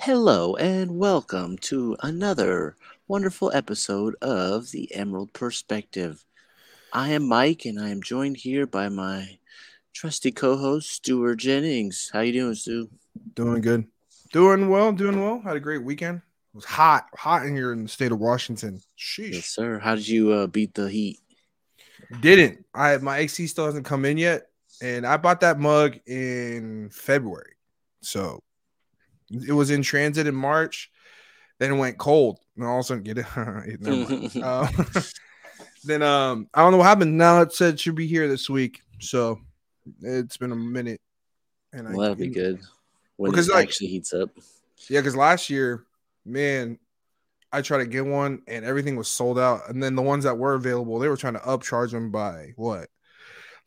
Hello and welcome to another wonderful episode of The Emerald Perspective. I am Mike and I am joined here by my trusty co-host, Stuart Jennings. How you doing, Stu? Doing good. Doing well. Had a great weekend. It was hot in here in the state of Washington. Sheesh. Yes, sir. How did you beat the heat? Didn't. My AC still hasn't come in yet, and I bought that mug in February. So it was in transit in March, then it went cold, and all of a sudden, get it. Then I don't know what happened. Now it said it should be here this week, so it's been a minute. And well, that'll be good when it actually heats up. Yeah, because last year, man, I tried to get one, and everything was sold out. And then the ones that were available, they were trying to upcharge them by what?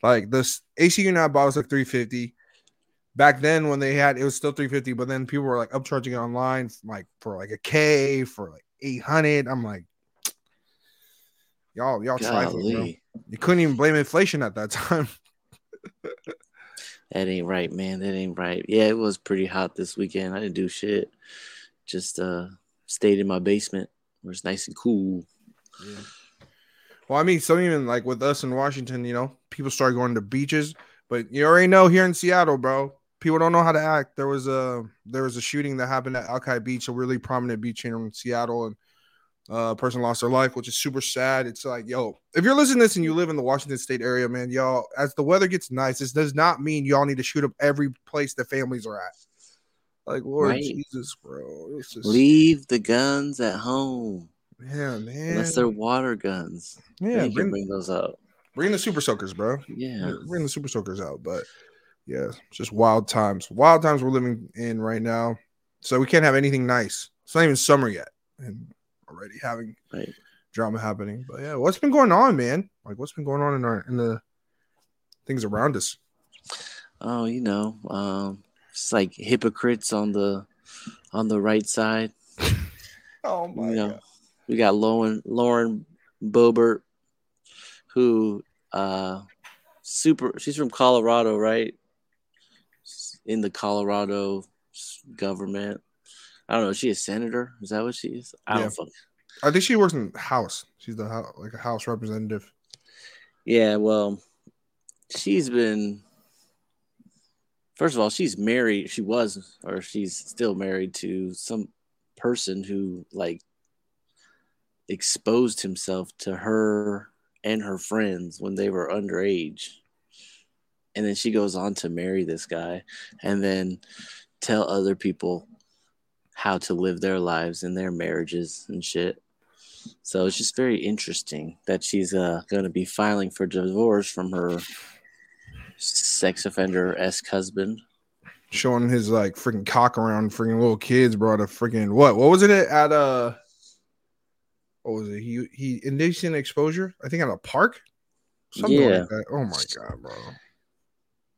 Like this AC unit I bought was like $350. Back then when they had, it was still $350, but then people were like upcharging it online for a K, for like $800. I'm like, y'all trifling, bro. You couldn't even blame inflation at that time. That ain't right, man. That ain't right. Yeah, it was pretty hot this weekend. I didn't do shit. Just stayed in my basement where it's nice and cool. Yeah. Well, I mean, so even like with us in Washington, you know, people start going to beaches, but you already know here in Seattle, bro, people don't know how to act. There was a shooting that happened at Alki Beach, a really prominent beach here in Seattle, and a person lost their life, which is super sad. It's like, yo, if you're listening to this and you live in the Washington state area, man, y'all, as the weather gets nice, this does not mean y'all need to shoot up every place that families are at. Like, Lord right. Jesus, bro. Leave the guns at home. Yeah, man. Unless they're water guns. Yeah, you can bring those out. Bring the super soakers, bro. Yeah. Bring the super soakers out. But yeah, it's just wild times. Wild times we're living in right now. So we can't have anything nice. It's not even summer yet. And already having drama happening. But yeah, what's been going on, man? Like, what's been going on in the things around us? Oh, you know, it's like hypocrites on the right side. Oh my God. We got Lauren Boebert, who she's from Colorado, right? In the Colorado government. I don't know. Is she a senator? Is that what she is? I don't fucking. I think she works in the House. She's a House representative. Yeah, well, she's been. First of all, she's married. She was, or she's still married to some person who exposed himself to her and her friends when they were underage. And then she goes on to marry this guy and then tell other people how to live their lives and their marriages and shit. So it's just very interesting that she's going to be filing for divorce from her sex offender-esque husband. Showing his freaking cock around freaking little kids, bro. To freaking what was it at what was it? He indecent exposure, I think, at a park. Something like that. Oh my God, bro.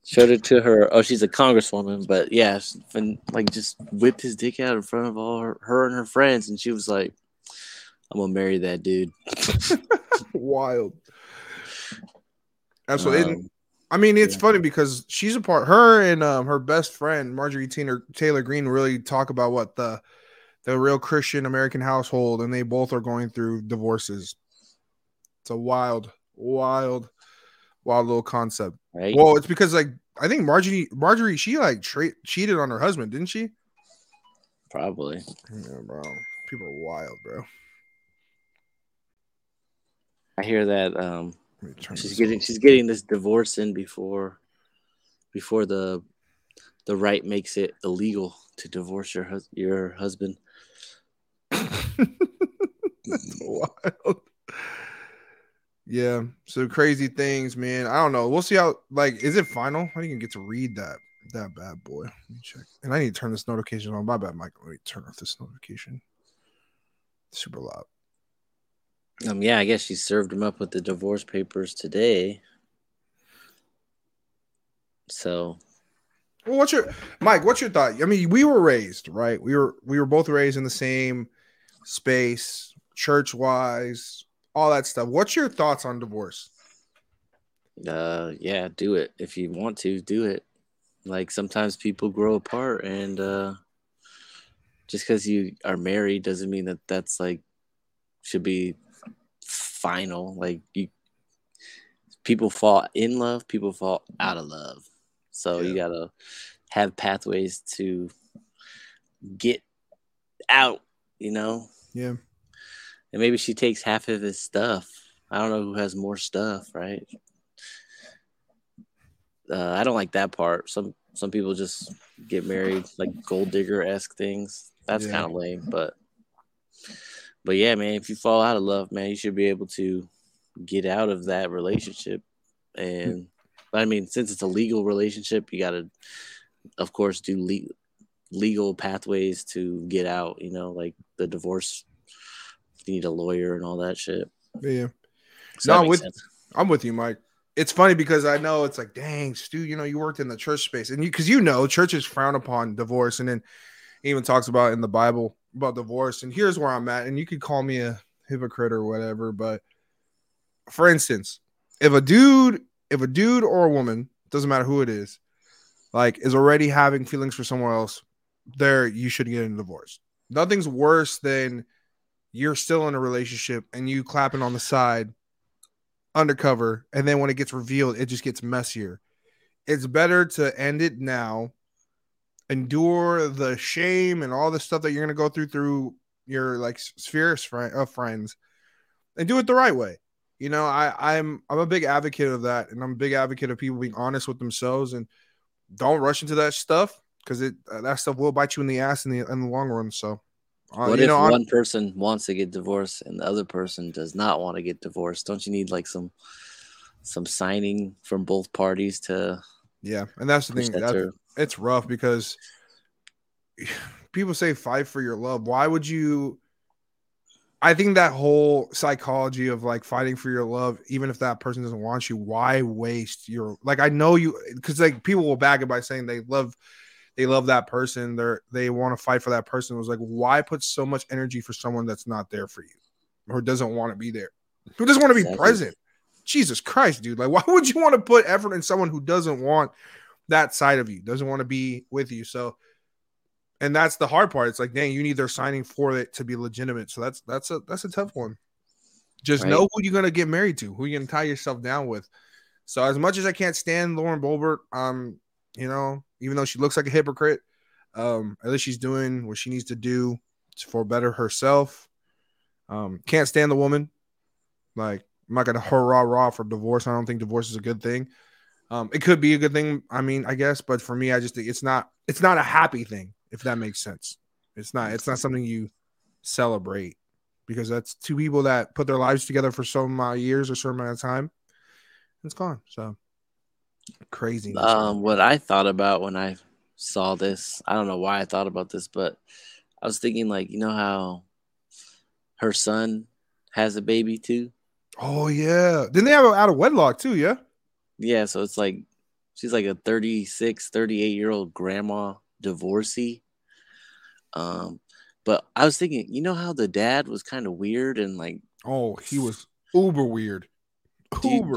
Showed it to her. Oh, she's a congresswoman, but yeah, and just whipped his dick out in front of all her and her friends, and she was like, "I'm gonna marry that dude." Wild. Absolutely. I mean, it's funny because she's a part. Her and her best friend, Marjorie Taylor Greene, really talk about what the real Christian American household, and they both are going through divorces. It's a wild, wild, wild little concept. Right. Well, it's because I think Marjorie, she cheated on her husband, didn't she? Probably. Yeah, bro. People are wild, bro. I hear that. She's getting this divorce in before the right makes it illegal to divorce your husband. That's wild. Yeah, so crazy things, man. I don't know. We'll see how. Is it final? I didn't even get to read that bad boy. Let me check. And I need to turn this notification on. My bad, Mike. Let me turn off this notification. Super loud. Yeah, I guess she served him up with the divorce papers today. So, well, what's your thought? I mean, we were raised, right? We were both raised in the same space, church-wise, all that stuff. What's your thoughts on divorce? Yeah, do it if you want to do it. Sometimes people grow apart and just because you are married doesn't mean that that's like should be final. Like you, people fall in love, people fall out of love. So you gotta have pathways to get out, you know? Yeah. And maybe she takes half of his stuff. I don't know who has more stuff, right? I don't like that part. Some people just get married, like gold digger-esque things. That's kind of lame, but yeah, man, if you fall out of love, man, you should be able to get out of that relationship. And I mean, since it's a legal relationship, you got to, of course, do legal pathways to get out, you know, like the divorce, you need a lawyer and all that shit. Yeah. So I'm with you, Mike. It's funny because I know it's like, dang, Stu, you know, you worked in the church space, and because you know, churches frown upon divorce, and then even talks about in the Bible about divorce. And here's where I'm at, and you could call me a hypocrite or whatever, but for instance, if a dude or a woman, doesn't matter who it is, like is already having feelings for someone else, you should get a divorce. Nothing's worse than you're still in a relationship and you clapping on the side, undercover, and then when it gets revealed, it just gets messier. It's better to end it now, endure the shame and all the stuff that you're going to go through your like sphere of friends, and do it the right way. You know, I'm a big advocate of that, and I'm a big advocate of people being honest with themselves and don't rush into that stuff, because that stuff will bite you in the ass in the long run. So what if one person wants to get divorced and the other person does not want to get divorced? Don't you need like some signing from both parties to? Yeah, and that's the thing. It's rough because people say fight for your love. Why would you? I think that whole psychology of like fighting for your love, even if that person doesn't want you, why waste your like? I know you, because like people will back it by saying they love that person. They want to fight for that person. It was like, why put so much energy for someone that's not there for you or doesn't want to be there? Who doesn't want to be present? Jesus Christ, dude. Like, why would you want to put effort in someone who doesn't want that side of you, doesn't want to be with you? So, and that's the hard part. It's like, dang, you need their signing for it to be legitimate. So that's a tough one. Just know who you're going to get married to, who you're going to tie yourself down with. So as much as I can't stand Lauren Boebert, you know, even though she looks like a hypocrite, at least she's doing what she needs to do for better herself. Can't stand the woman. Like, I'm not going to hurrah for divorce. I don't think divorce is a good thing. It could be a good thing. I mean, I guess, but for me, I just think it's not a happy thing. If that makes sense. It's not something you celebrate, because that's two people that put their lives together for so many years or so amount of time. It's gone. So crazy. What I thought about when I saw this, I don't know why I thought about this, but I was thinking, like, you know how her son has a baby too? Oh yeah. Didn't they have out of wedlock too? Yeah. Yeah. So it's like, she's like a 36, 38-year-old grandma divorcee. But I was thinking, you know how the dad was kind of weird and like, oh, he was uber weird.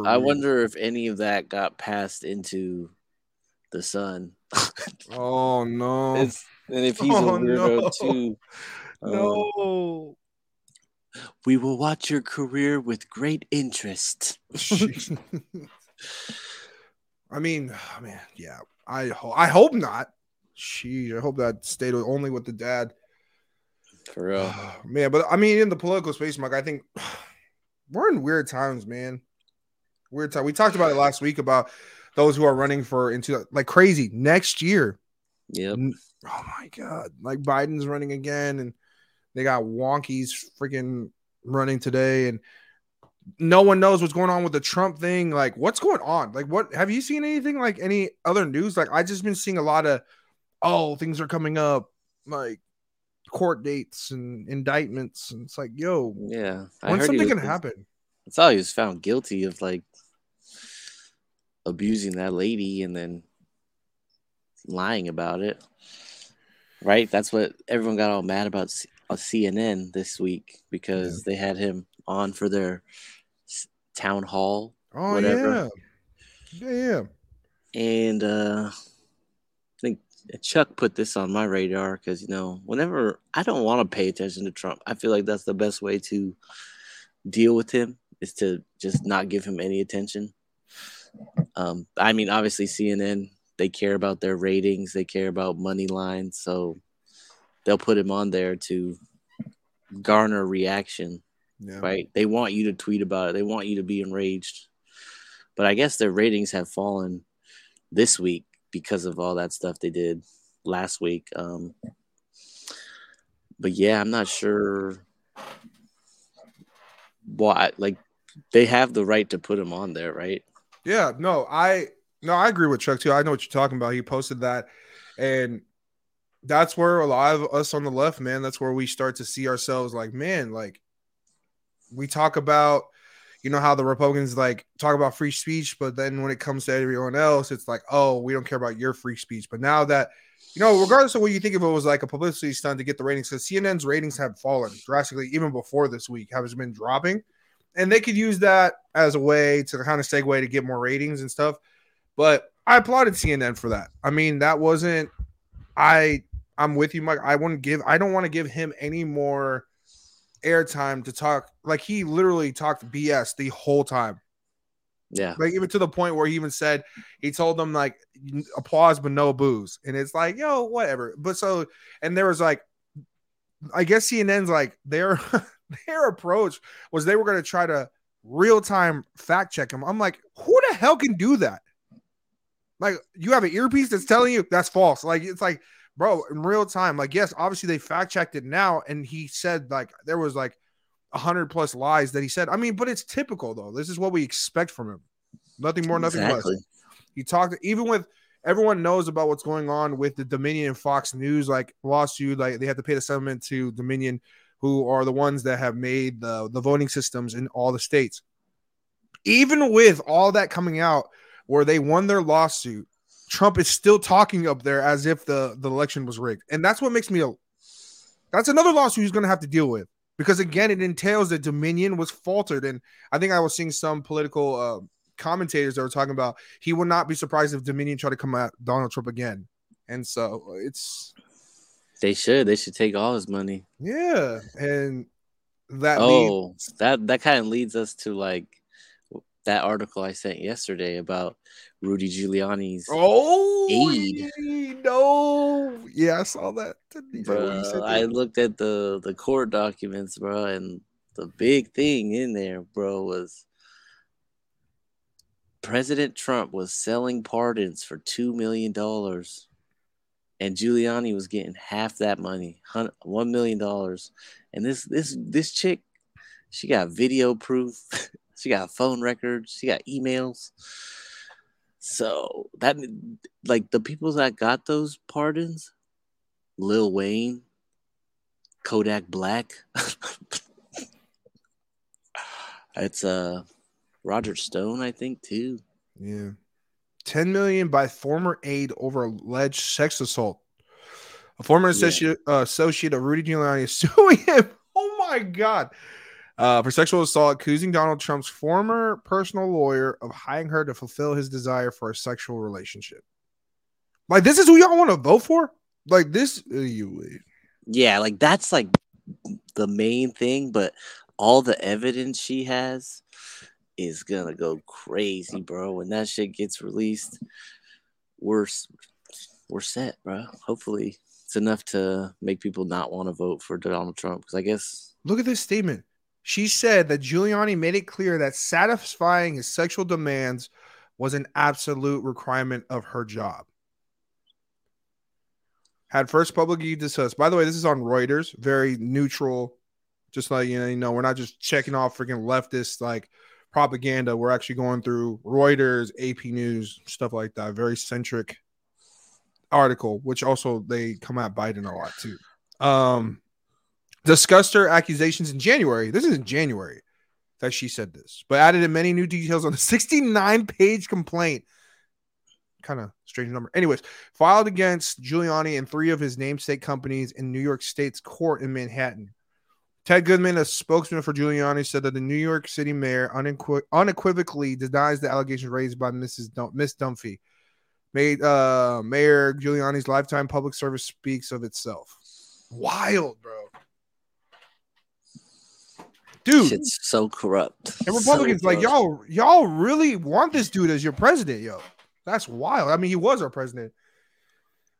I wonder if any of that got passed into the son. Oh no! And if he's a weirdo too. No. We will watch your career with great interest. I mean, man, yeah. I hope not. Jeez, I hope that stayed only with the dad. For real. Man, but I mean, in the political space, Mike, I think we're in weird times, man. Weird time. We talked about it last week about those who are running for into like crazy next year. Yep. Oh my God. Like Biden's running again, and they got wonkies freaking running today, and no one knows what's going on with the Trump thing. Like, what's going on? Like, what have you seen anything like any other news? Like, I just been seeing a lot of things are coming up, like court dates and indictments, and it's like, yo, yeah, when something can happen. I saw he was found guilty of like abusing that lady and then lying about it, right? That's what everyone got all mad about CNN this week, because they had him on for their town hall. Oh, whatever. Yeah. And I think Chuck put this on my radar because, you know, whenever I don't want to pay attention to Trump, I feel like that's the best way to deal with him is to just not give him any attention. I mean, obviously, CNN, they care about their ratings. They care about money lines. So they'll put him on there to garner reaction. Yeah. Right. They want you to tweet about it. They want you to be enraged. But I guess their ratings have fallen this week because of all that stuff they did last week. But yeah, I'm not sure why. Like, they have the right to put him on there, right? Yeah. No, I agree with Chuck too. I know what you're talking about. He posted that, and that's where a lot of us on the left, man, that's where we start to see ourselves. Like, man, like, we talk about, you know, how the Republicans like talk about free speech, but then when it comes to everyone else, it's like, oh, we don't care about your free speech. But now that, you know, regardless of what you think of it, was like a publicity stunt to get the ratings, because CNN's ratings have fallen drastically even before this week, has been dropping, and they could use that as a way to kind of segue to get more ratings and stuff. But I applauded CNN for that. I mean, that wasn't, I'm with you, Mike. I don't want to give him any more airtime to talk. Like, he literally talked BS the whole time. Yeah, like, even to the point where he even said, he told them, like, applause but no boos, and it's like, yo, whatever. But so, and there was like, I guess CNN's like their approach was they were going to try to real time fact check him. I'm like, who the hell can do that? Like, you have an earpiece that's telling you that's false. Like, it's like, bro, in real time, like, yes, obviously they fact checked it now, and he said, like, there was like 100+ lies that he said. I mean, but it's typical though. This is what we expect from him. Nothing more, nothing less. He talked, even with everyone knows about what's going on with the Dominion and Fox News like lawsuit. Like, they have to pay the settlement to Dominion, who are the ones that have made the voting systems in all the states. Even with all that coming out, where they won their lawsuit, Trump is still talking up there as if the election was rigged. And that's what makes me that's another lawsuit he's going to have to deal with, because again, it entails that Dominion was faltered. And I think I was seeing some political commentators that were talking about, he would not be surprised if Dominion tried to come at Donald Trump again. And so it's, they should take all his money. Yeah. And that, that kind of leads us to, like, that article I sent yesterday about Rudy Giuliani's aide. No, yeah, I saw that. Bro, I looked at the court documents, bro, and the big thing in there, bro, was President Trump was selling pardons for $2 million, and Giuliani was getting half that money, $1 million. And this chick, she got video proof. She got phone records. She got emails. So that, like, the people that got those pardons, Lil Wayne, Kodak Black, it's Roger Stone, I think, too. Yeah, $10 million by former aide over alleged sex assault. A former associate of Rudy Giuliani is suing him. Oh my God. For sexual assault, accusing Donald Trump's former personal lawyer of hiring her to fulfill his desire for a sexual relationship. Like, this is who y'all want to vote for? Like, this, yeah, like, that's like the main thing, but all the evidence she has is gonna go crazy, bro. When that shit gets released, we're set, bro. Hopefully, it's enough to make people not want to vote for Donald Trump, because I guess, look at this statement. She said that Giuliani made it clear that satisfying his sexual demands was an absolute requirement of her job. Had first publicly discussed. By the way, this is on Reuters. Very neutral. Just like, you know, we're not just checking off freaking leftist, like, propaganda. We're actually going through Reuters, AP News, stuff like that. Very centric article, which also they come at Biden a lot, too. Discussed her accusations in January. This is in January that she said this, but added in many new details on a 69-page complaint. Kind of strange number. Anyways, filed against Giuliani and three of his namesake companies in New York State's court in Manhattan. Ted Goodman, a spokesman for Giuliani, said that the New York City mayor unequivocally denies the allegations raised by Miss Dunphy. Mayor Giuliani's lifetime public service speaks of itself. Wild, bro. Dude, shit's so corrupt. And Republicans, so corrupt. Like, y'all really want this dude as your president, yo. That's wild. I mean, he was our president.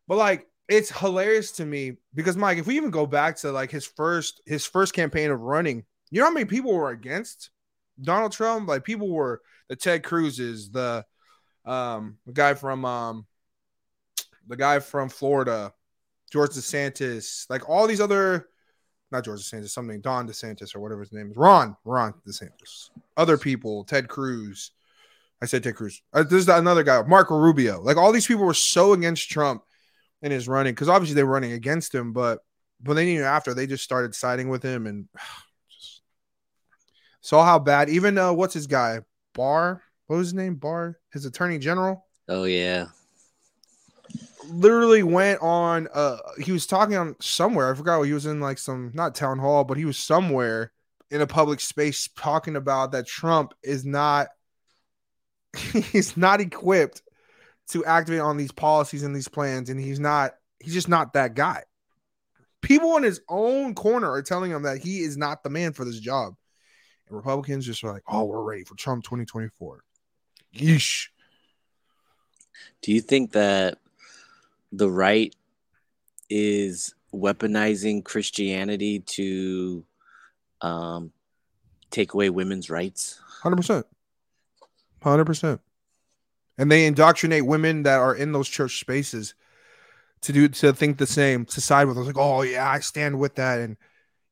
But, like, it's hilarious to me because, Mike, if we even go back to, like, his first campaign of running, you know how many people were against Donald Trump? Like, people were the Ted Cruzes, the guy from Florida, George DeSantis, like, all these other... Not George DeSantis, something, Don DeSantis or whatever his name is. Ron DeSantis. Other people, Ted Cruz. I said Ted Cruz. This is another guy, Marco Rubio. Like, all these people were so against Trump in his running because obviously they were running against him, but when they knew after, they just started siding with him and just saw how bad. Even, what's his guy? Barr? What was his name? Barr? His attorney general? Oh, yeah. Literally went on he was talking on somewhere, I forgot what he was in, like some not town hall, but he was somewhere in a public space talking about that Trump is not he's not equipped to activate on these policies and these plans, and he's just not that guy. People in his own corner are telling him that he is not the man for this job, and Republicans just are like, oh, we're ready for Trump 2024. Yeesh. Do you think that the right is weaponizing Christianity to take away women's rights? 100%. And they indoctrinate women that are in those church spaces to think the same, to side with us. Like, oh yeah, I stand with that. And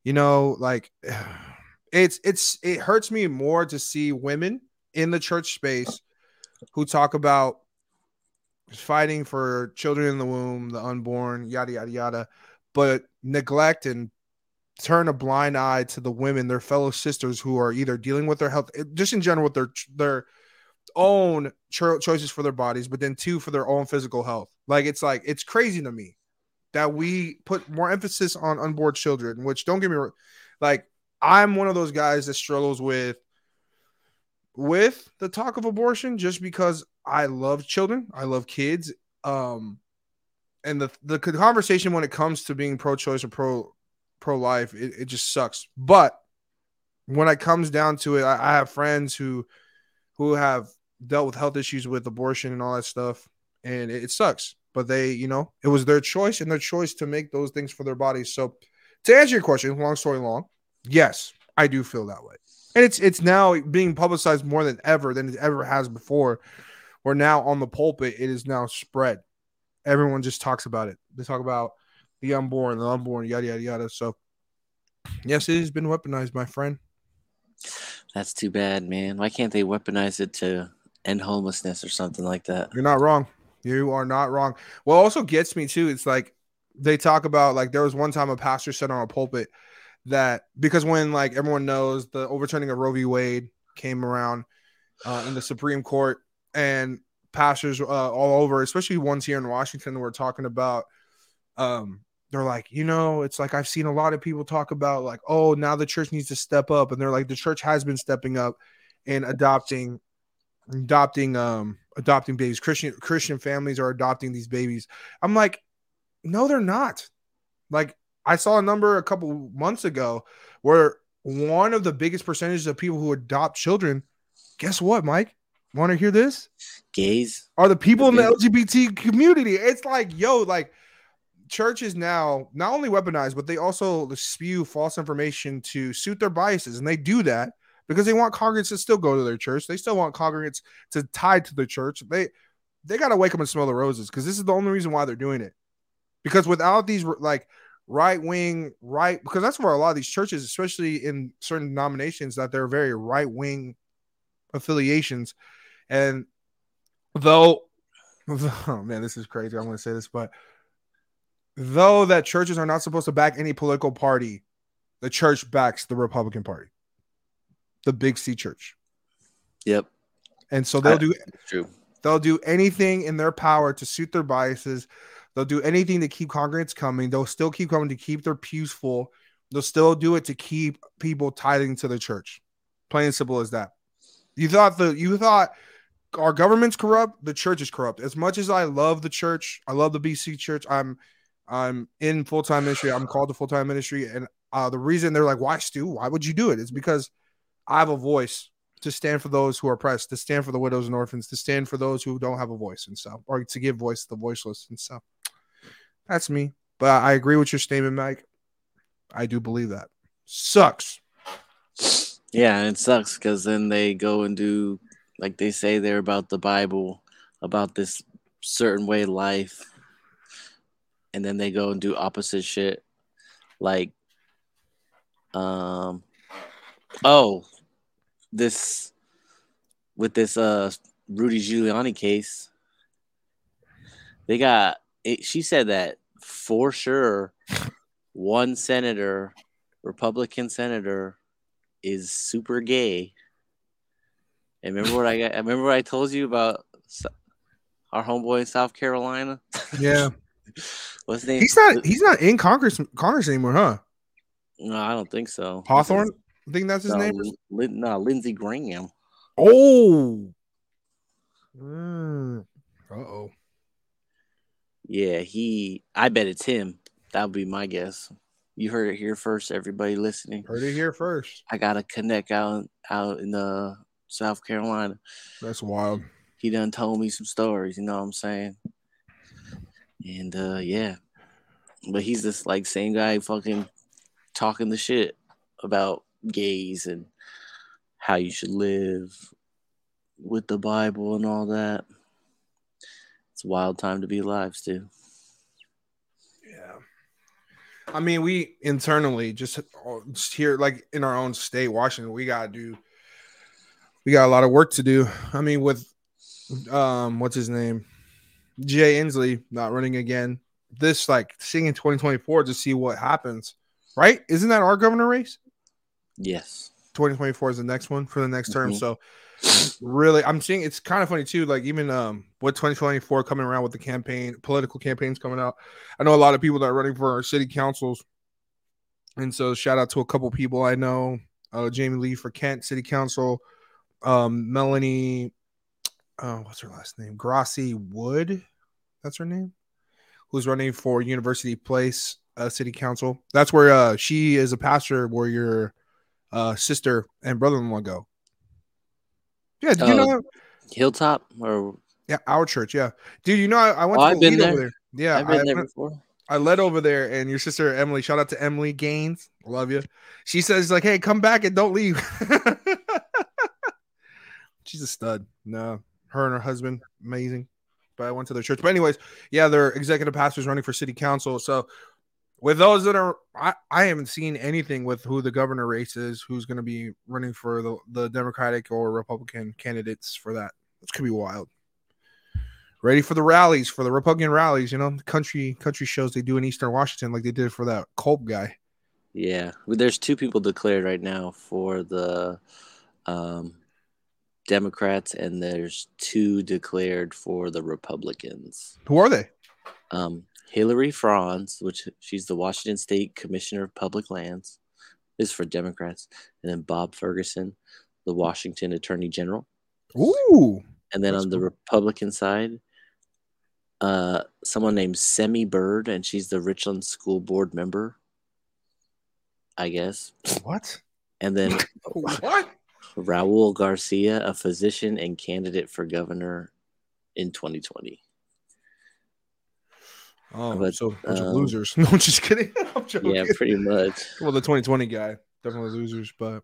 you know, like it hurts me more to see women in the church space who talk about fighting for children in the womb, the unborn, yada, yada, yada, but neglect and turn a blind eye to the women, their fellow sisters who are either dealing with their health, just in general, with their own choices for their bodies, but then too, for their own physical health. Like, it's crazy to me that we put more emphasis on unborn children, which don't get me wrong. Like, I'm one of those guys that struggles with the talk of abortion just because I love children. I love kids. And the conversation when it comes to being pro-choice or pro-life, it just sucks. But when it comes down to it, I have friends who have dealt with health issues with abortion and all that stuff, and it sucks. But they, you know, it was their choice and their choice to make those things for their bodies. So to answer your question, long story long, yes, I do feel that way. And it's now being publicized more than it ever has before. We're now on the pulpit. It is now spread. Everyone just talks about it. They talk about the unborn, yada, yada, yada. So, yes, it has been weaponized, my friend. That's too bad, man. Why can't they weaponize it to end homelessness or something like that? You're not wrong. You are not wrong. What also gets me, too, it's like they talk about, like, there was one time a pastor said on a pulpit, that because when, like, everyone knows the overturning of Roe v. Wade came around in the Supreme Court, and pastors all over, especially ones here in Washington, were talking about, they're like, you know, it's like I've seen a lot of people talk about, like, oh, now the church needs to step up. And they're like, the church has been stepping up and adopting babies. Christian families are adopting these babies. I'm like, no, they're not. Like, I saw a number a couple months ago where one of the biggest percentages of people who adopt children, guess what, Mike? Want to hear this? Gays. Are the people in the LGBT community. It's like, yo, like, churches now not only weaponize, but they also spew false information to suit their biases. And they do that because they want congregants to still go to their church. They still want congregants to tie to the church. They got to wake up and smell the roses, because this is the only reason why they're doing it. Because without these, like, right wing, because that's where a lot of these churches, especially in certain denominations, that they're very right wing affiliations. And though, oh man, this is crazy, I'm going to say this, but though that churches are not supposed to back any political party, the church backs the Republican Party, the Big C Church. Yep. And so they'll do anything in their power to suit their biases. They'll do anything to keep congregants coming. They'll still keep coming to keep their pews full. They'll still do it to keep people tithing to the church. Plain and simple as that. You thought our government's corrupt. The church is corrupt. As much as I love the church, I love the BC church. I'm in full-time ministry. I'm called to full-time ministry. And the reason they're like, why, Stu? Why would you do it? It's because I have a voice to stand for those who are oppressed, to stand for the widows and orphans, to stand for those who don't have a voice and stuff, or to give voice to the voiceless and stuff. That's me. But I agree with your statement, Mike. I do believe that. Sucks. Yeah, it sucks because then they go and do, like they say they're about the Bible, about this certain way of life. And then they go and do opposite shit. Like, this Rudy Giuliani case, they got it. She said that for sure one senator, Republican senator, is super gay. And remember what I told you about our homeboy in South Carolina? Yeah. What's his name? He's not in Congress anymore, huh? No, I don't think so. Hawthorne? I think that's his name. Lindsey Graham. Oh. Uh-oh. Yeah, I bet it's him. That would be my guess. You heard it here first, everybody listening. Heard it here first. I got a connect out in the South Carolina. That's wild. He done told me some stories, you know what I'm saying? And, yeah. But he's this, like, same guy fucking talking the shit about gays and how you should live with the Bible and all that. It's a wild time to be alive, Stu. Yeah. I mean, we internally just here, like in our own state, Washington, we got a lot of work to do. I mean, with, what's his name? Jay Inslee not running again. This, like, seeing in 2024 to see what happens, right? Isn't that our governor race? Yes. 2024 is the next one for the next term. So really, I'm seeing it's kind of funny too. Like even with 2024 coming around with the campaign, political campaigns coming out. I know a lot of people that are running for our city councils. And so shout out to a couple people I know. Jamie Lee for Kent City Council. Melanie, what's her last name? Grassy Wood. That's her name. Who's running for University Place City Council. That's where she is a pastor where you're sister and brother-in-law go. Yeah, do you know that? Hilltop or yeah, our church. Yeah, dude, you know I went to lead over there. Yeah, I've been there before. I led over there, and your sister Emily. Shout out to Emily Gaines. Love you. She says like, "Hey, come back and don't leave." She's a stud. No, her and her husband, amazing. But I went to their church. But anyways, yeah, their executive pastor's running for city council, so. With those that are, I haven't seen anything with who the governor race is, who's going to be running for the Democratic or Republican candidates for that. This could be wild. Ready for the rallies, for the Republican rallies, you know, the country shows they do in Eastern Washington like they did for that Culp guy. Yeah. Well, there's two people declared right now for the Democrats, and there's two declared for the Republicans. Who are they? Hillary Franz, which she's the Washington State Commissioner of Public Lands, is for Democrats. And then Bob Ferguson, the Washington Attorney General. Ooh. And then on the Republican side, someone named Semi Bird, and she's the Richland School Board member, I guess. What? And then what? Raul Garcia, a physician and candidate for governor in 2020. Oh, but, so bunch of losers. No, I'm just kidding. I'm joking. Yeah, pretty much. Well, the 2020 guy definitely losers. But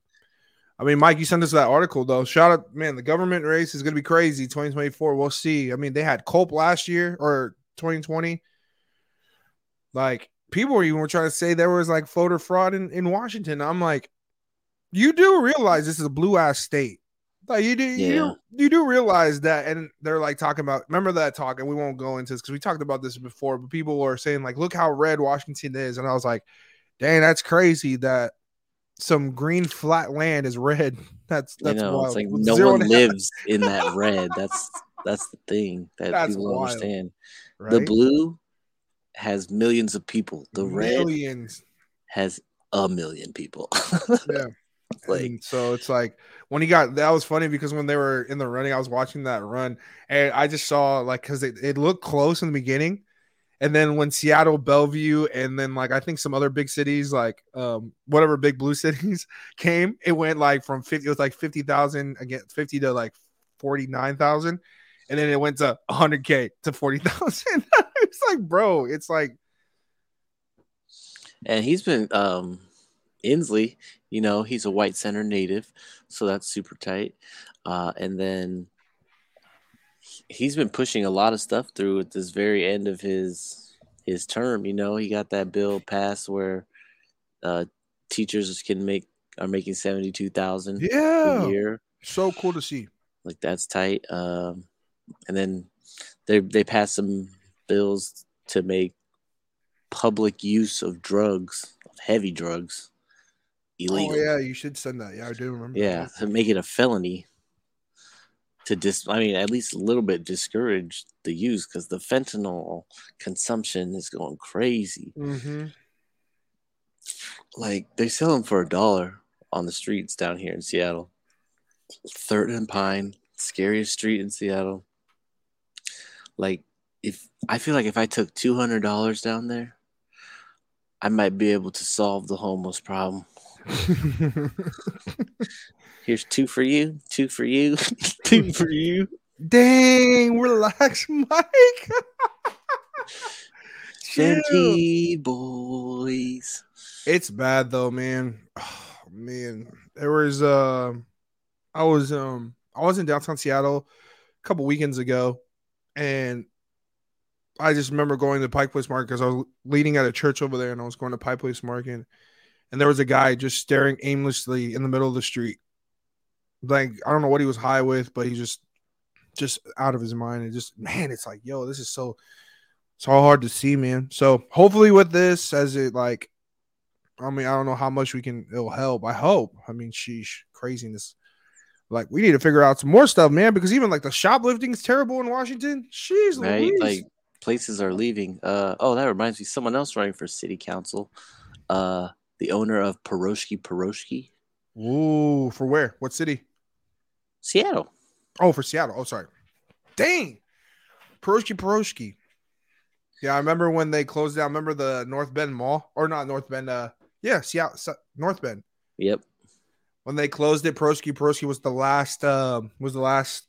I mean, Mike, you sent us that article though. Shout out, man. The government race is going to be crazy. 2024, we'll see. I mean, they had Culp last year or 2020. Like people were even trying to say there was like voter fraud in Washington. I'm like, you do realize this is a blue ass state. Like you do realize that, and they're like talking about. Remember that talk, and we won't go into this because we talked about this before. But people are saying like, "Look how red Washington is," and I was like, "Dang, that's crazy that some green flat land is red." That's you know, wild. It's like no one lives in that red. That's the thing that people don't understand. Right? The blue has millions of people. The red has a million people. Yeah. Like, and so it's like when he got, that was funny because when they were in the running, I was watching that run and I just saw like, cause it looked close in the beginning. And then when Seattle, Bellevue, and then like I think some other big cities, like whatever big blue cities came, it went like from 50, it was like 50,000 again, 50 to like 49,000. And then it went to 100K to 40,000. It's like, bro, it's like. And he's been, Inslee, you know, he's a White Center native, so that's super tight. And then he's been pushing a lot of stuff through at this very end of his term. You know, he got that bill passed where teachers can are making $72,000 a year. So cool to see. Like, that's tight. And then they passed some bills to make public use of drugs, of heavy drugs, illegal. Oh yeah, you should send that. Yeah, I do remember. Yeah, to make it a felony to at least a little bit discourage the use, because the fentanyl consumption is going crazy. Mm-hmm. Like, they sell them for $1 on the streets down here in Seattle. Third and Pine, scariest street in Seattle. Like, if I took $200 down there, I might be able to solve the homeless problem. Here's $2 for you, $2 for you. Dang, relax, Mike. Gentle boys. It's bad though, man. Oh, man, there was I was in downtown Seattle a couple weekends ago, and I just remember going to Pike Place Market because I was leading at a church over there, and I was going to Pike Place Market. And there was a guy just staring aimlessly in the middle of the street. Like, I don't know what he was high with, but he's just out of his mind. And just, man, it's like, yo, this is so hard to see, man. So hopefully with this, as it like, I mean, I don't know how much it'll help. I hope. I mean, sheesh, craziness. Like, we need to figure out some more stuff, man, because even like the shoplifting is terrible in Washington. Sheesh, right? Like, places are leaving. That reminds me, someone else running for city council. The owner of Piroshky Piroshky. Ooh, for where? What city? Seattle. Oh, for Seattle. Oh, sorry. Dang. Piroshky Piroshky. Yeah, I remember when they closed down. Remember the North Bend Mall? Or not North Bend. Yeah, Seattle. North Bend. Yep. When they closed it, Piroshky Piroshky was the last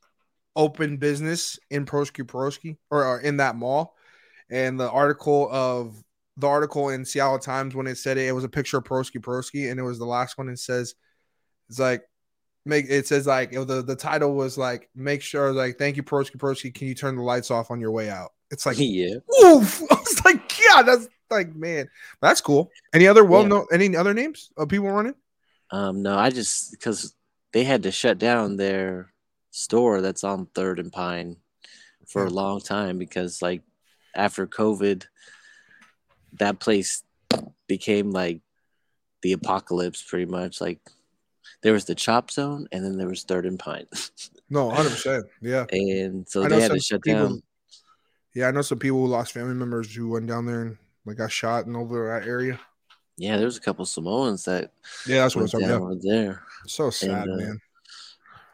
open business in Piroshky Piroshky or in that mall. And the article in Seattle Times, when it said it was a picture of Piroshky Piroshky, and it was the last one. It says, the title was like, make sure, like, thank you, Piroshky Piroshky. Can you turn the lights off on your way out? It's like, yeah. Oof. I was like, yeah, that's like, man, that's cool. Any other any other names of people running? No, I just, because they had to shut down their store that's on Third and Pine for a long time because, like, after COVID, that place became like the apocalypse, pretty much. Like, there was the Chop Zone, and then there was Third and Pine. No, 100%. Yeah. And so they had to shut down. Yeah, I know some people who lost family members who went down there and like got shot and over that area. Yeah, there's a couple Samoans that. Yeah, that's what I'm talking about. There. So sad, man.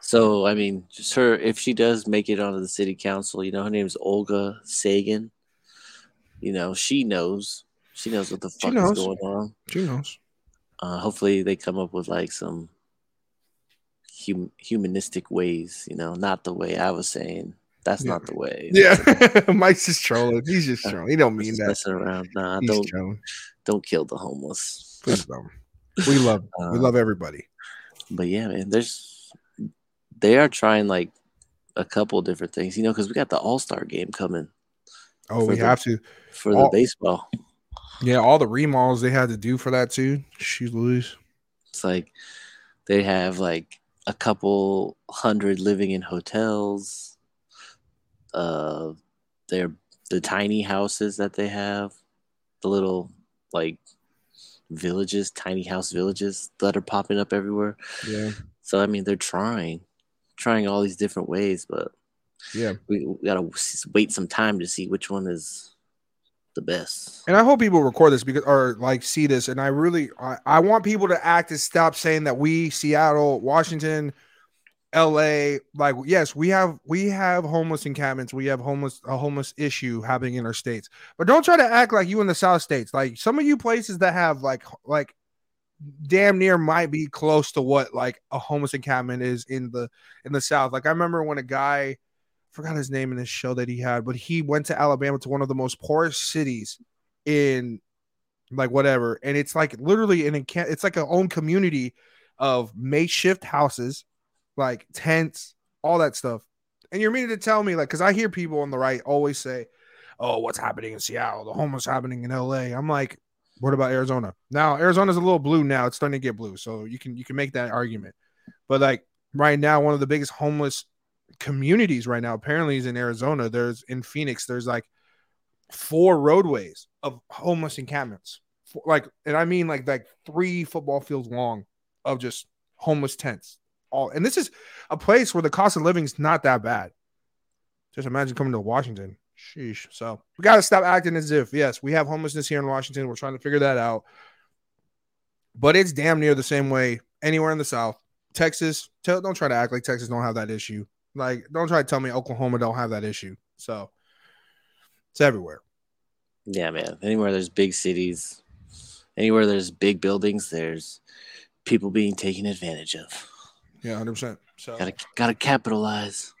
So I mean, just her, if she does make it onto the city council, you know, her name's Olga Sagan. You know, she knows. She knows what the fuck is going on. She knows. Hopefully, they come up with like some humanistic ways. You know, not the way I was saying. That's not the way. Yeah, Mike's just trolling. He's just trolling. He don't mean that. Messing around. Nah, don't kill the homeless. Please don't. We love. We love everybody. But yeah, man, they are trying like a couple different things. You know, because we got the All-Star game coming. Oh, we have to. For the baseball. Yeah, all the remodels they had to do for that, too. She's loose. It's like they have like a couple hundred living in hotels. The tiny houses that they have. The little like villages, tiny house villages that are popping up everywhere. Yeah. So, I mean, they're trying all these different ways, but. Yeah, we gotta wait some time to see which one is the best. And I hope people record this because, or like see this. And I really, I want people to act and stop saying that we, Seattle, Washington, LA, like, yes, we have homeless encampments. We have a homeless issue happening in our states, but don't try to act like you in the South states. Like some of you places that have like damn near might be close to what like a homeless encampment is in the South. Like I remember when a guy, forgot his name in this show that he had, but he went to Alabama to one of the most poorest cities in like whatever. And it's like literally it's like a own community of makeshift houses, like tents, all that stuff. And you're meaning to tell me, like, because I hear people on the right always say, oh, what's happening in Seattle? The homeless happening in LA. I'm like, what about Arizona? Now Arizona's a little blue now. It's starting to get blue. So you can make that argument. But like right now, one of the biggest homeless communities right now apparently is in Arizona. There's in Phoenix, there's like 4 roadways of homeless encampments. Like, and I mean like 3 football fields long of just homeless tents. All, and this is a place where the cost of living is not that bad. Just imagine coming to Washington. Sheesh. So we got to stop acting as if, yes, we have homelessness here in Washington. We're trying to figure that out. But it's damn near the same way anywhere in the South. Texas, don't try to act like Texas don't have that issue. Like, don't try to tell me Oklahoma don't have that issue. So it's everywhere. Yeah, man. Anywhere there's big cities, anywhere there's big buildings, there's people being taken advantage of. Yeah, 100%. So gotta capitalize.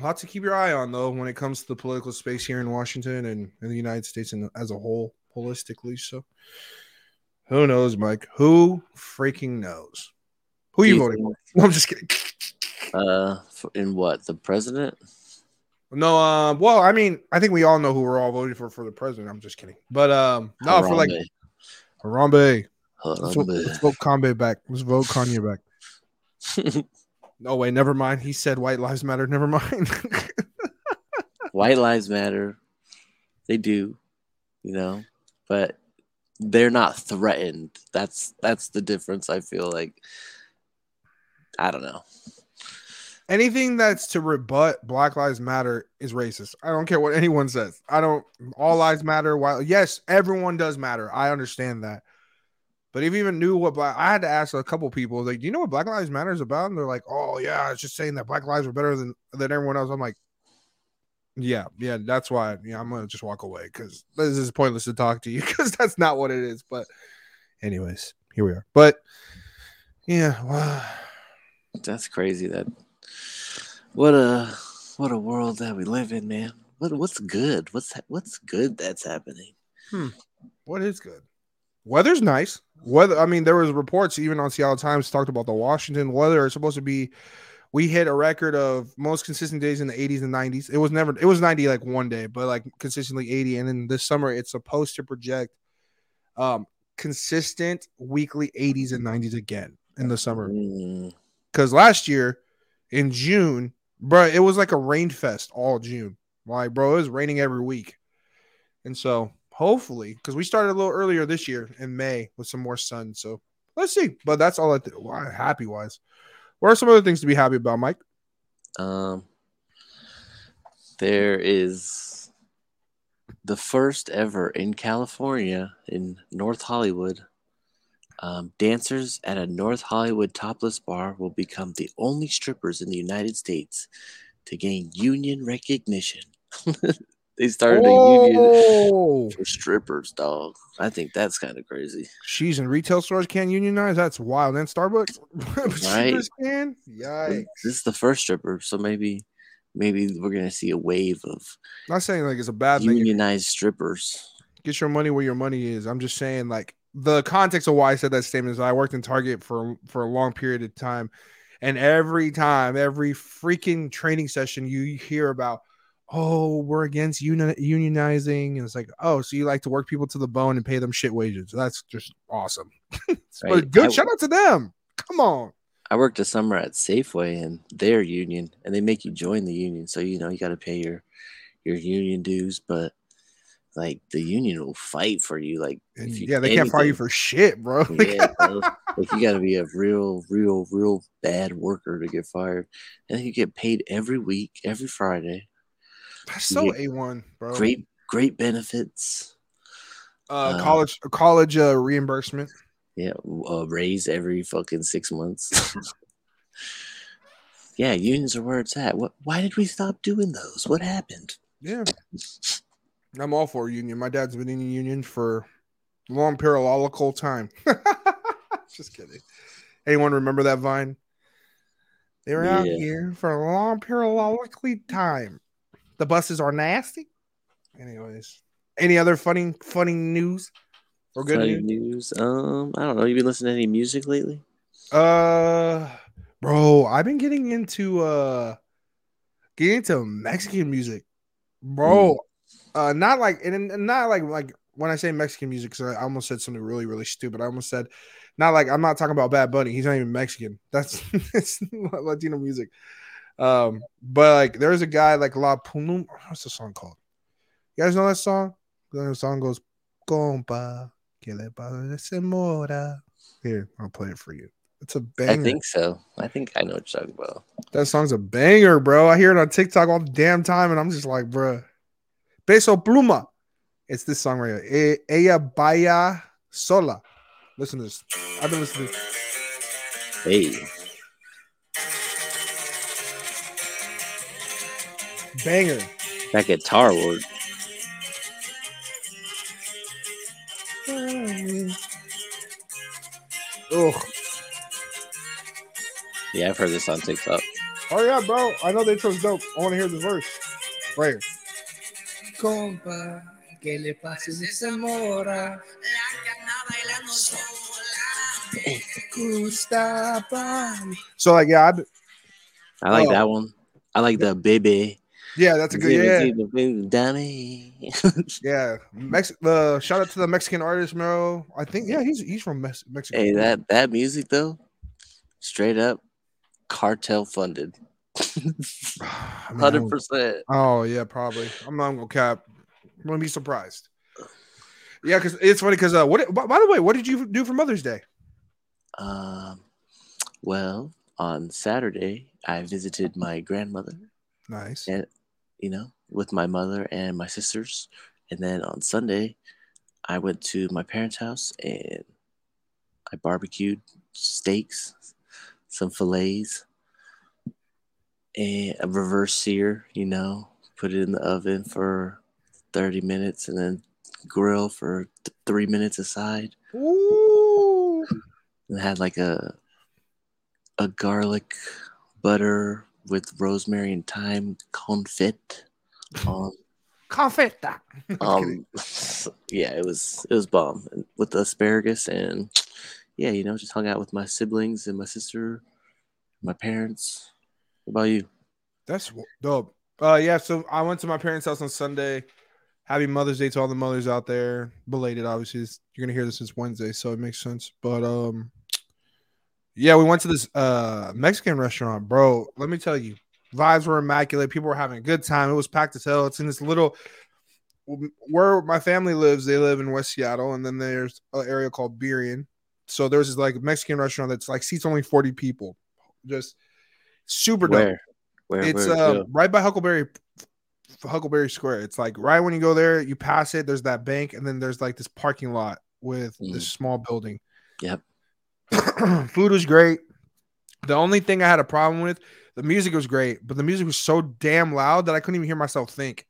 Lots to keep your eye on, though, when it comes to the political space here in Washington and in the United States and as a whole, holistically. So who knows, Mike? Who freaking knows? Who are you voting for? No, I'm just kidding. In what? The president? No, well, I mean, I think we all know who we're all voting for the president. I'm just kidding. But no, Harambe. For like Harambe. Let's vote Kanye back. Let's vote Kanye back. No way, never mind. He said white lives matter. Never mind. White lives matter. They do, you know, but they're not threatened. That's the difference. I feel like, I don't know. Anything that's to rebut Black Lives Matter is racist. I don't care what anyone says. All lives matter. While, yes, everyone does matter. I understand that. But if you even knew what I had to ask a couple people, like, do you know what Black Lives Matter is about? And they're like, oh, yeah, it's just saying that Black lives are better than everyone else. I'm like, yeah, that's why. Yeah, I'm going to just walk away because this is pointless to talk to you because that's not what it is. But anyways, here we are. But, yeah, well, that's crazy. That what a world that we live in, man. What's good? What's good that's happening? What is good? Weather's nice. I mean, there was reports even on Seattle Times talked about the Washington weather. It's supposed to be. We hit a record of most consistent days in the 80s and 90s. It was 90 like one day, but like consistently 80. And then this summer, it's supposed to project consistent weekly 80s and 90s again in the summer. Because last year in June, bro, it was like a rain fest all June. Like, bro, it was raining every week, and so. Hopefully, because we started a little earlier this year in May with some more sun. So let's see. But that's all I think. Happy wise. What are some other things to be happy about, Mike? There is the first ever in California, in North Hollywood. Dancers at a North Hollywood topless bar will become the only strippers in the United States to gain union recognition. They started a union for strippers, dog. I think that's kind of crazy. She's in retail stores can't unionize. That's wild. And Starbucks, right? Can? Yikes. This is the first stripper, so maybe we're gonna see a wave of. I'm not saying like it's a bad thing. Unionized strippers. Get your money where your money is. I'm just saying like the context of why I said that statement is I worked in Target for a long period of time, and every time, every freaking training session, you hear about. Oh, we're against unionizing. And it's like, oh, so you like to work people to the bone and pay them shit wages. That's just awesome. Right. Good shout out to them. Come on. I worked a summer at Safeway and their union, and they make you join the union. So, you know, you got to pay your union dues, but like the union will fight for you. Like, they can't fire you for shit, bro. Yeah, bro. Like, you got to be a real, real, real bad worker to get fired. And you get paid every week, every Friday. That's so A1, bro. Great great benefits. College reimbursement. Yeah, raise every fucking 6 months. Yeah, unions are where it's at. Why did we stop doing those? What happened? Yeah. I'm all for a union. My dad's been in a union for a long parallelical time. Just kidding. Anyone remember that Vine? They were out here for a long parallelically time. The buses are nasty. Anyways. Any other funny news or good news? I don't know. You been listening to any music lately? Bro, I've been getting into Mexican music, bro. Not like when I say Mexican music, because I almost said something really, really stupid. I almost said, not like, I'm not talking about Bad Bunny. He's not even Mexican. That's it's Latino music. But like, there's a guy like La Pulum. What's the song called? You guys know that song? The song goes, "Compa, que le pasa ese mora." Here, I'll play it for you. It's a banger. I think so. I think I know Chuck well. That song's a banger, bro. I hear it on TikTok all the damn time, and I'm just like, bro. Peso Pluma. It's this song right here. Ella Vaya Sola. Listen to this. I've been listening to this. Hey. Banger. That guitar work. Ugh. Yeah, I've heard this on TikTok. Oh, yeah, bro. I know the intro's dope. I want to hear the verse. Right here. Compa, que le pases esa mora. So, like, yeah. I like that one. I like the baby. Yeah, that's a good yeah. Shout out to the Mexican artist, bro. I think, yeah, he's from Mexico. Hey, that music, though, straight up. Cartel funded, 100%. Oh yeah, probably. I'm not gonna cap. I'm gonna be surprised. Yeah, because it's funny. Because what? By the way, what did you do for Mother's Day? Well, on Saturday I visited my grandmother. Nice. And with my mother and my sisters, and then on Sunday I went to my parents' house and I barbecued steaks. Some fillets, and a reverse sear, put it in the oven for 30 minutes and then grill for 3 minutes aside. Ooh. And had like a garlic butter with rosemary and thyme confit. Confit. Yeah, it was bomb with the asparagus and... Yeah, just hung out with my siblings and my sister, my parents. What about you? That's dope. Yeah, so I went to my parents' house on Sunday. Happy Mother's Day to all the mothers out there. Belated, obviously. You're going to hear this since Wednesday, so it makes sense. But, yeah, we went to this Mexican restaurant. Bro, let me tell you, vibes were immaculate. People were having a good time. It was packed as hell. It's in this little... Where my family lives, they live in West Seattle, and then there's an area called Burien. So there's this like Mexican restaurant that's like seats only 40 people, just super dope. It's right by Huckleberry Square. It's like right when you go there, you pass it. There's that bank, and then there's like this parking lot with this small building. Yep. Food was great. The only thing I had a problem with, the music was great, but the music was so damn loud that I couldn't even hear myself think.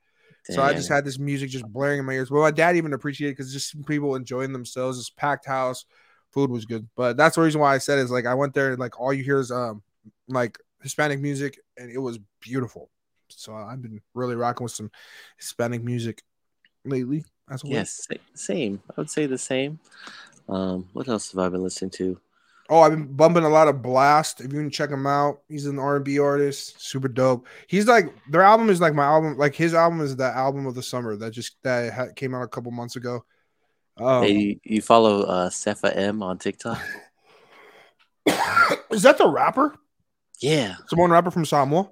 Damn. So I just had this music just blaring in my ears. Well, my dad even appreciated it because just people enjoying themselves. This packed house. Food was good, but that's the reason why I said is like I went there and like all you hear is like Hispanic music, and it was beautiful. So I've been really rocking with some Hispanic music lately as well. Yes, same. I would say the same. What else have I been listening to? Oh, I've been bumping a lot of Blast. If you can check him out, he's an R&B artist, super dope. He's like their album is like my album. Like his album is the album of the summer that came out a couple months ago. Hey, you follow Sepha M on TikTok? Is that the rapper? Yeah. Someone rapper from Samoa?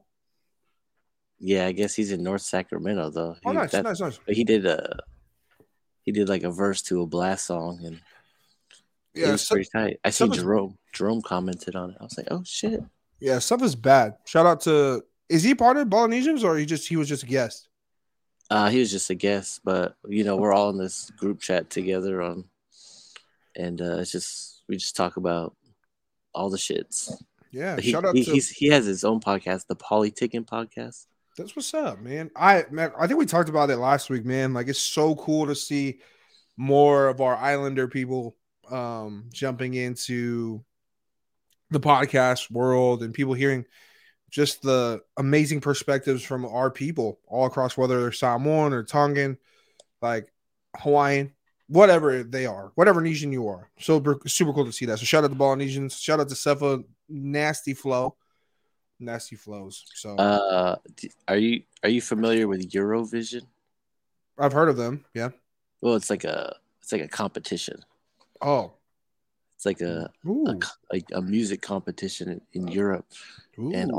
Yeah, I guess he's in North Sacramento, though. Oh, nice. He did like a verse to a Blast song, and yeah, it was pretty tight. I see Jerome commented on it. I was like, oh, shit. Yeah, stuff is bad. Shout out to... Is he part of Polynesians, or he was just a guest? He was just a guest, but you know, we're all in this group chat together on, and it's just, we just talk about all the shits. Yeah, but he has his own podcast, the Politicking Podcast. That's what's up, man. I think we talked about it last week, man. Like, it's so cool to see more of our Islander people jumping into the podcast world and people hearing just the amazing perspectives from our people all across, whether they're Samoan or Tongan, like Hawaiian, whatever they are, whatever Nation you are. So super cool to see that. So shout out to Polynesians. Shout out to Sefa, Nasty Flow. Nasty flows. So, are you familiar with Eurovision? I've heard of them. Yeah. Well, it's like a competition. Oh, it's like a music competition in Europe. Ooh. And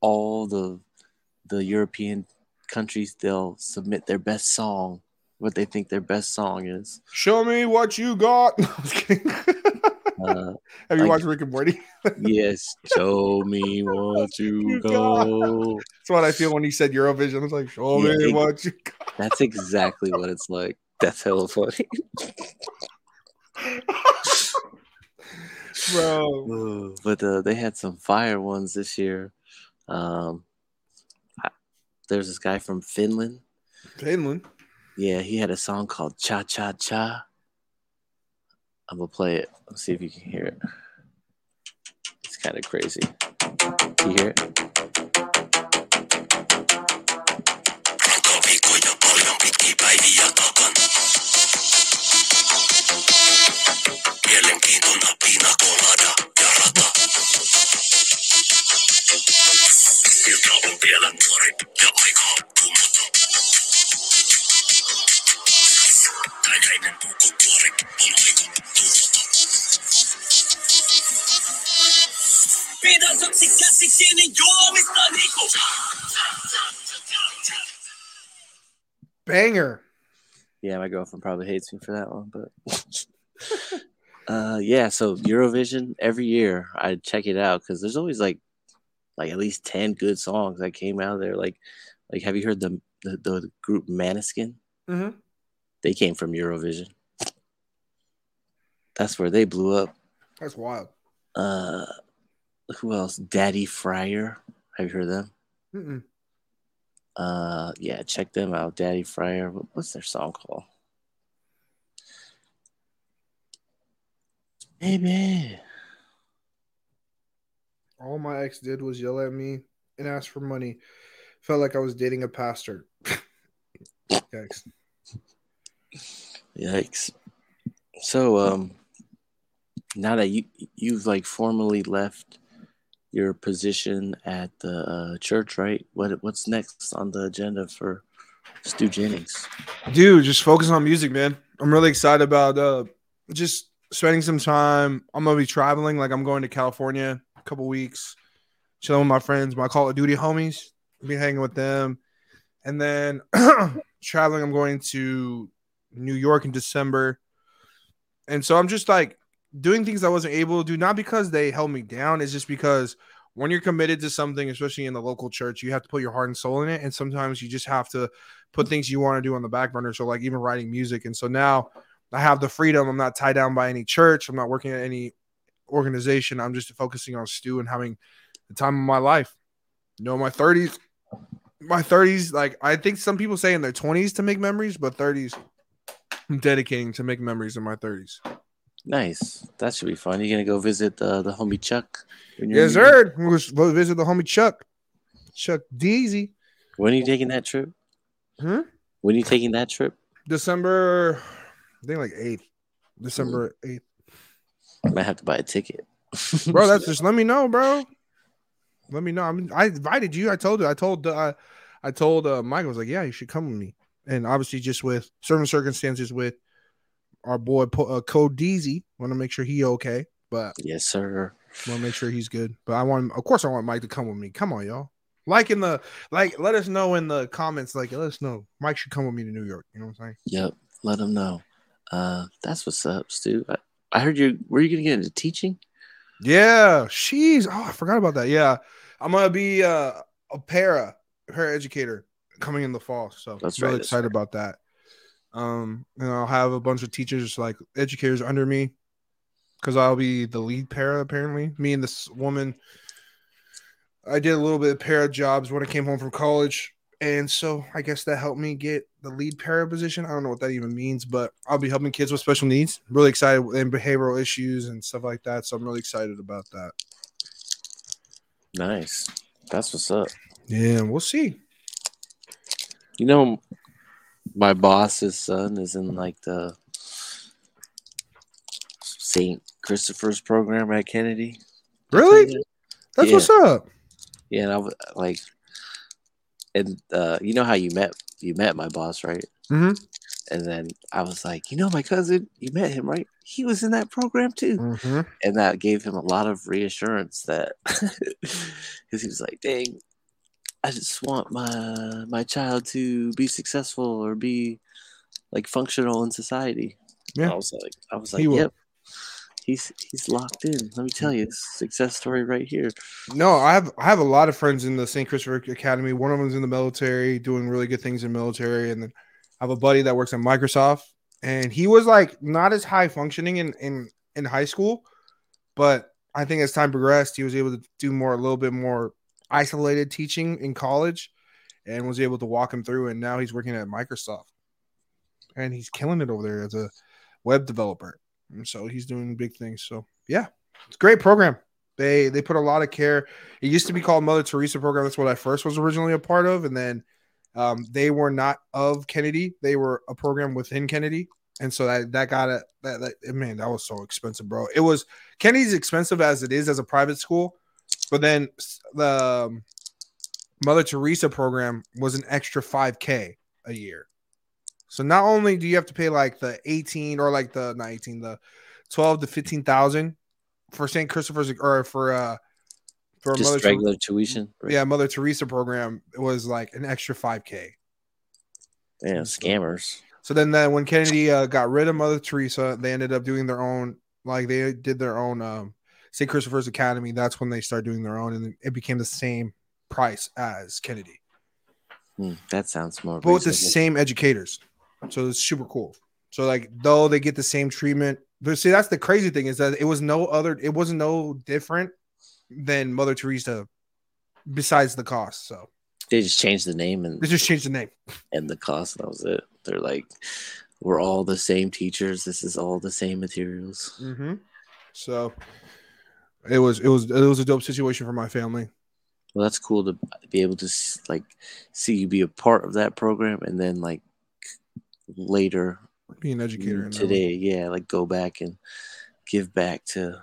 all the European countries, they'll submit their best song, what they think their best song is. Show me what you got. No, I was kidding. Have you watched Rick and Morty? Yes. Show me what you got. That's what I feel when he said Eurovision. I was like, show me what you got. That's exactly what it's like. That's hella funny. Bro. But they had some fire ones this year. There's this guy from Finland. Finland? Yeah, he had a song called Cha Cha Cha. I'm going to play it. Let's see if you can hear it. It's kind of crazy. Can you hear it? Banger. Yeah, my girlfriend probably hates me for that one, but yeah, so Eurovision, every year I check it out because there's always like at least 10 good songs that came out of there. Like have you heard the group Maneskin? Mm-hmm. They came from Eurovision. That's where they blew up. That's wild. Who else? Daddy Fryer. Have you heard of them? Mm-mm. Yeah, check them out. Daddy Fryer. What's their song called? Baby. All my ex did was yell at me and ask for money. Felt like I was dating a pastor. Yikes. Yikes. So, now that you've like formally left your position at the church, right? What's next on the agenda for Stu Jennings? Dude, just focus on music, man. I'm really excited about just spending some time. I'm going to be traveling. Like, I'm going to California a couple weeks, chilling with my friends, my Call of Duty homies. I'll be hanging with them. And then traveling, I'm going to New York in December. And so I'm just like doing things I wasn't able to do, not because they held me down. It's just because when you're committed to something, especially in the local church, you have to put your heart and soul in it. And sometimes you just have to put things you want to do on the back burner. So like even writing music. And so now I have the freedom. I'm not tied down by any church. I'm not working at any organization. I'm just focusing on Stu and having the time of my life. You know, my 30s, like I think some people say in their 20s to make memories, but 30s, I'm dedicating to make memories in my 30s. Nice. That should be fun. You're going to go visit the homie Chuck? Yes, sir. We'll go visit the homie Chuck. Chuck Deasy. When are you taking that trip? Hmm? When are you taking that trip? December, I think like 8th. December 8th. I might have to buy a ticket. Bro, that's just let me know, bro. Let me know. I mean, I invited you. I told you. I told Mike, I was like, yeah, you should come with me. And obviously just with certain circumstances with our boy Code Deezy. Want to make sure he okay, but yes, sir. Want to make sure he's good. But I want, of course, I want Mike to come with me. Come on, y'all. Like in the let us know in the comments. Like, let us know Mike should come with me to New York. You know what I'm saying? Yep. Let him know. That's what's up, Stu. I heard you. Were you gonna get into teaching? Yeah. She's. Oh, I forgot about that. Yeah, I'm gonna be a para educator coming in the fall. So that's really excited about that. And I'll have a bunch of teachers, like educators under me, because I'll be the lead para, apparently. Me and this woman, I did a little bit of para jobs when I came home from college. And so I guess that helped me get the lead para position. I don't know what that even means, but I'll be helping kids with special needs. Really excited, and behavioral issues and stuff like that. So I'm really excited about that. Nice. That's what's up. Yeah, we'll see. You know, my boss's son is in like the St. Christopher's program at Kennedy. Really? That's what's up. Yeah, and I was like, and you know how you met my boss, right? Mm-hmm. And then I was like, you know, my cousin, you met him, right? He was in that program too. Mm-hmm. And that gave him a lot of reassurance that, because he was like, dang, I just want my child to be successful or be like functional in society. Yeah. And I was like, yep, he's locked in. Let me tell you, it's a success story right here. No, I have a lot of friends in the St. Christopher Academy. One of them's in the military, doing really good things in the military. And then I have a buddy that works at Microsoft, and he was like not as high functioning in high school, but I think as time progressed, he was able to do a little bit more isolated teaching in college, and was able to walk him through. And now he's working at Microsoft, and he's killing it over there as a web developer. And so he's doing big things. So yeah, it's a great program. They put a lot of care. It used to be called Mother Teresa program. That's what I first was originally a part of. And then they were not of Kennedy. They were a program within Kennedy. And so that that was so expensive, bro. It was Kennedy's expensive as it is as a private school. But then the Mother Teresa program was an extra $5,000 a year. So not only do you have to pay like the 12 to 15,000 for St. Christopher's, or for just Mother regular tuition. Right? Yeah, Mother Teresa program, it was like an extra $5,000. Yeah, scammers. So then when Kennedy got rid of Mother Teresa, they ended up doing their own. Like they did their own St. Christopher's Academy. That's when they started doing their own, and it became the same price as Kennedy. That sounds more. But with the same educators. So it's super cool. So like, though they get the same treatment, but see, that's the crazy thing, is that it wasn't no different than Mother Teresa, besides the cost. So they just changed the name and the cost. That was it. They're like, we're all the same teachers. This is all the same materials. Mm-hmm. So it was a dope situation for my family. Well, that's cool to be able to like see you be a part of that program, and then like later be an educator today. Yeah, like go back and give back to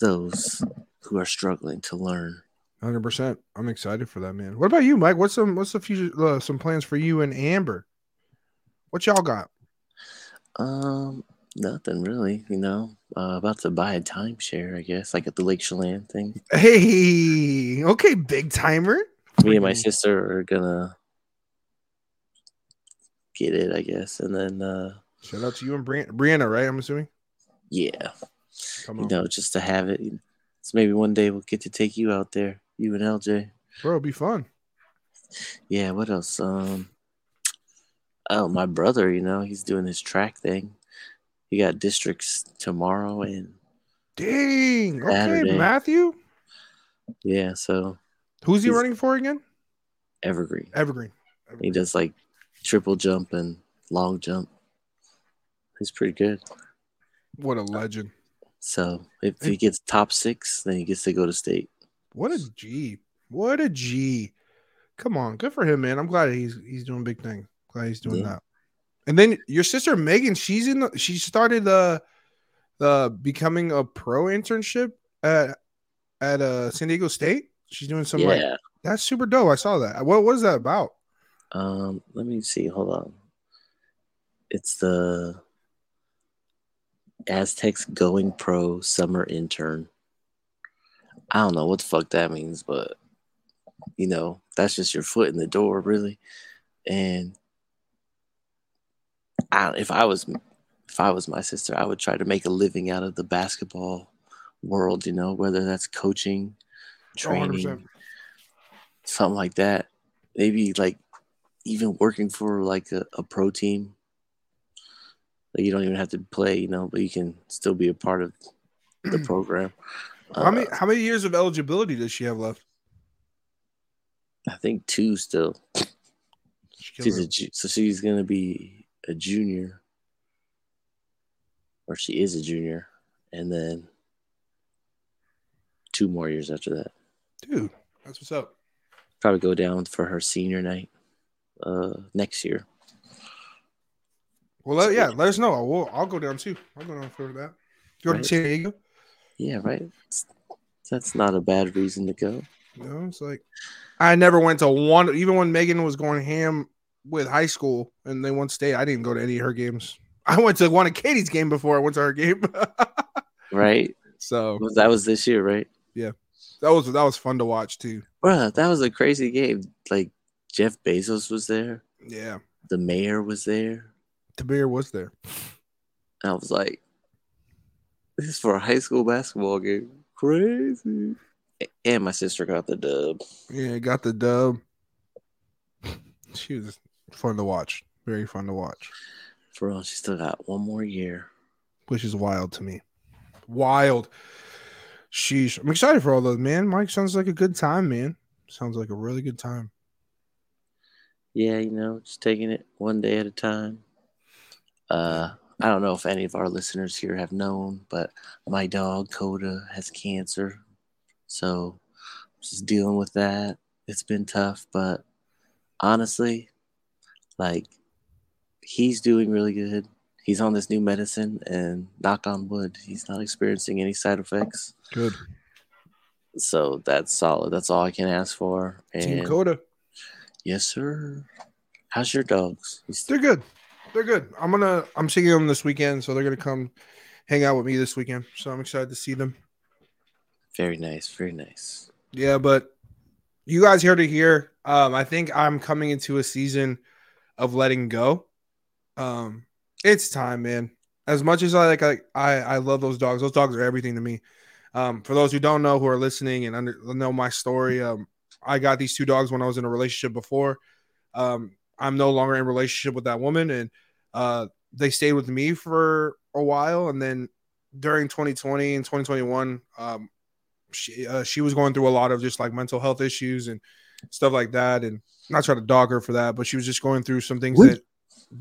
those who are struggling to learn. 100%. I'm excited for that, man. What about you, Mike? What's the future? Some plans for you and Amber? What y'all got? Nothing really, you know. About to buy a timeshare, I guess, like at the Lake Chelan thing. Hey, okay, big timer. Me and my sister are gonna get it, I guess, and then shout out to you and Brianna, right? I'm assuming. Yeah, just to have it. So maybe one day we'll get to take you out there, you and LJ. Bro, it'll be fun. Yeah. What else? Oh, my brother, you know, he's doing his track thing. You got districts tomorrow and Saturday. Okay, Matthew. Yeah, so who's he running for again? Evergreen. He does like triple jump and long jump. He's pretty good. What a legend. So if he gets top 6, then he gets to go to state. What a G. Come on, good for him, man. I'm glad he's doing big things. Glad he's doing that. And then your sister Megan, she started the becoming a pro internship at San Diego State. She's doing some that's super dope. I saw that. What was that about? Let me see. Hold on. It's the Aztecs Going Pro Summer Intern. I don't know what the fuck that means, but you know, that's just your foot in the door, really, and. If I was my sister, I would try to make a living out of the basketball world, you know, whether that's coaching, training, 100%. Something like that. maybe like even working for like a pro team. Like you don't even have to play, you know, but you can still be a part of the program. How many years of eligibility does she have left? I think 2 still. She's going to be a junior, or she is a junior, and then 2 more years after that. Dude, that's what's up. Probably go down for her senior night next year. Well, let us know. I'll go down too. I'll go down for that. You want to San Diego? Yeah, right. That's not a bad reason to go. No, it's like I never went to one. Even when Megan was going ham with high school and they won state, I didn't go to any of her games. I went to one of Katie's game before I went to her game. Right. So that was this year, right? Yeah, that was fun to watch too. Bro, that was a crazy game. Like Jeff Bezos was there. Yeah, the mayor was there. The mayor was there. I was like, this is for a high school basketball game. Crazy. And my sister got the dub. Yeah, got the dub. She was fun to watch. Very fun to watch. For real, she still got one more year. Which is wild to me. Wild. Sheesh. I'm excited for all those, man. Mike, sounds like a good time, man. Sounds like a really good time. Yeah, you know, just taking it one day at a time. I don't know if any of our listeners here have known, but my dog, Koda, has cancer. So just dealing with that. It's been tough, but honestly, like, he's doing really good. He's on this new medicine, and knock on wood, he's not experiencing any side effects. Good. So that's solid. That's all I can ask for. And Team Koda. Yes, sir. How's your dogs? They're good. They're good. I'm seeing them this weekend, so they're gonna come hang out with me this weekend. So I'm excited to see them. Very nice, very nice. Yeah, but you guys heard it here. I think I'm coming into a season of letting go. It's time, man. As much as I love those dogs. Those dogs are everything to me. For those who don't know, who are listening and know my story, I got these 2 dogs when I was in a relationship before. I'm no longer in a relationship with that woman, and they stayed with me for a while. And then during 2020 and 2021, she was going through a lot of just like mental health issues and stuff like that. And not trying to dog her for that, but she was just going through some things that